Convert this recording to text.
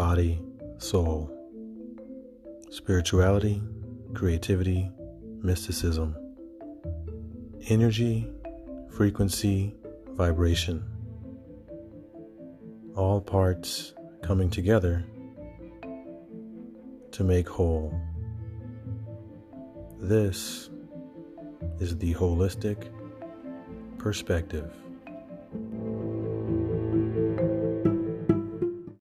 body, soul, spirituality, creativity, mysticism, energy, frequency, vibration, all parts coming together to make whole. This is the holistic perspective.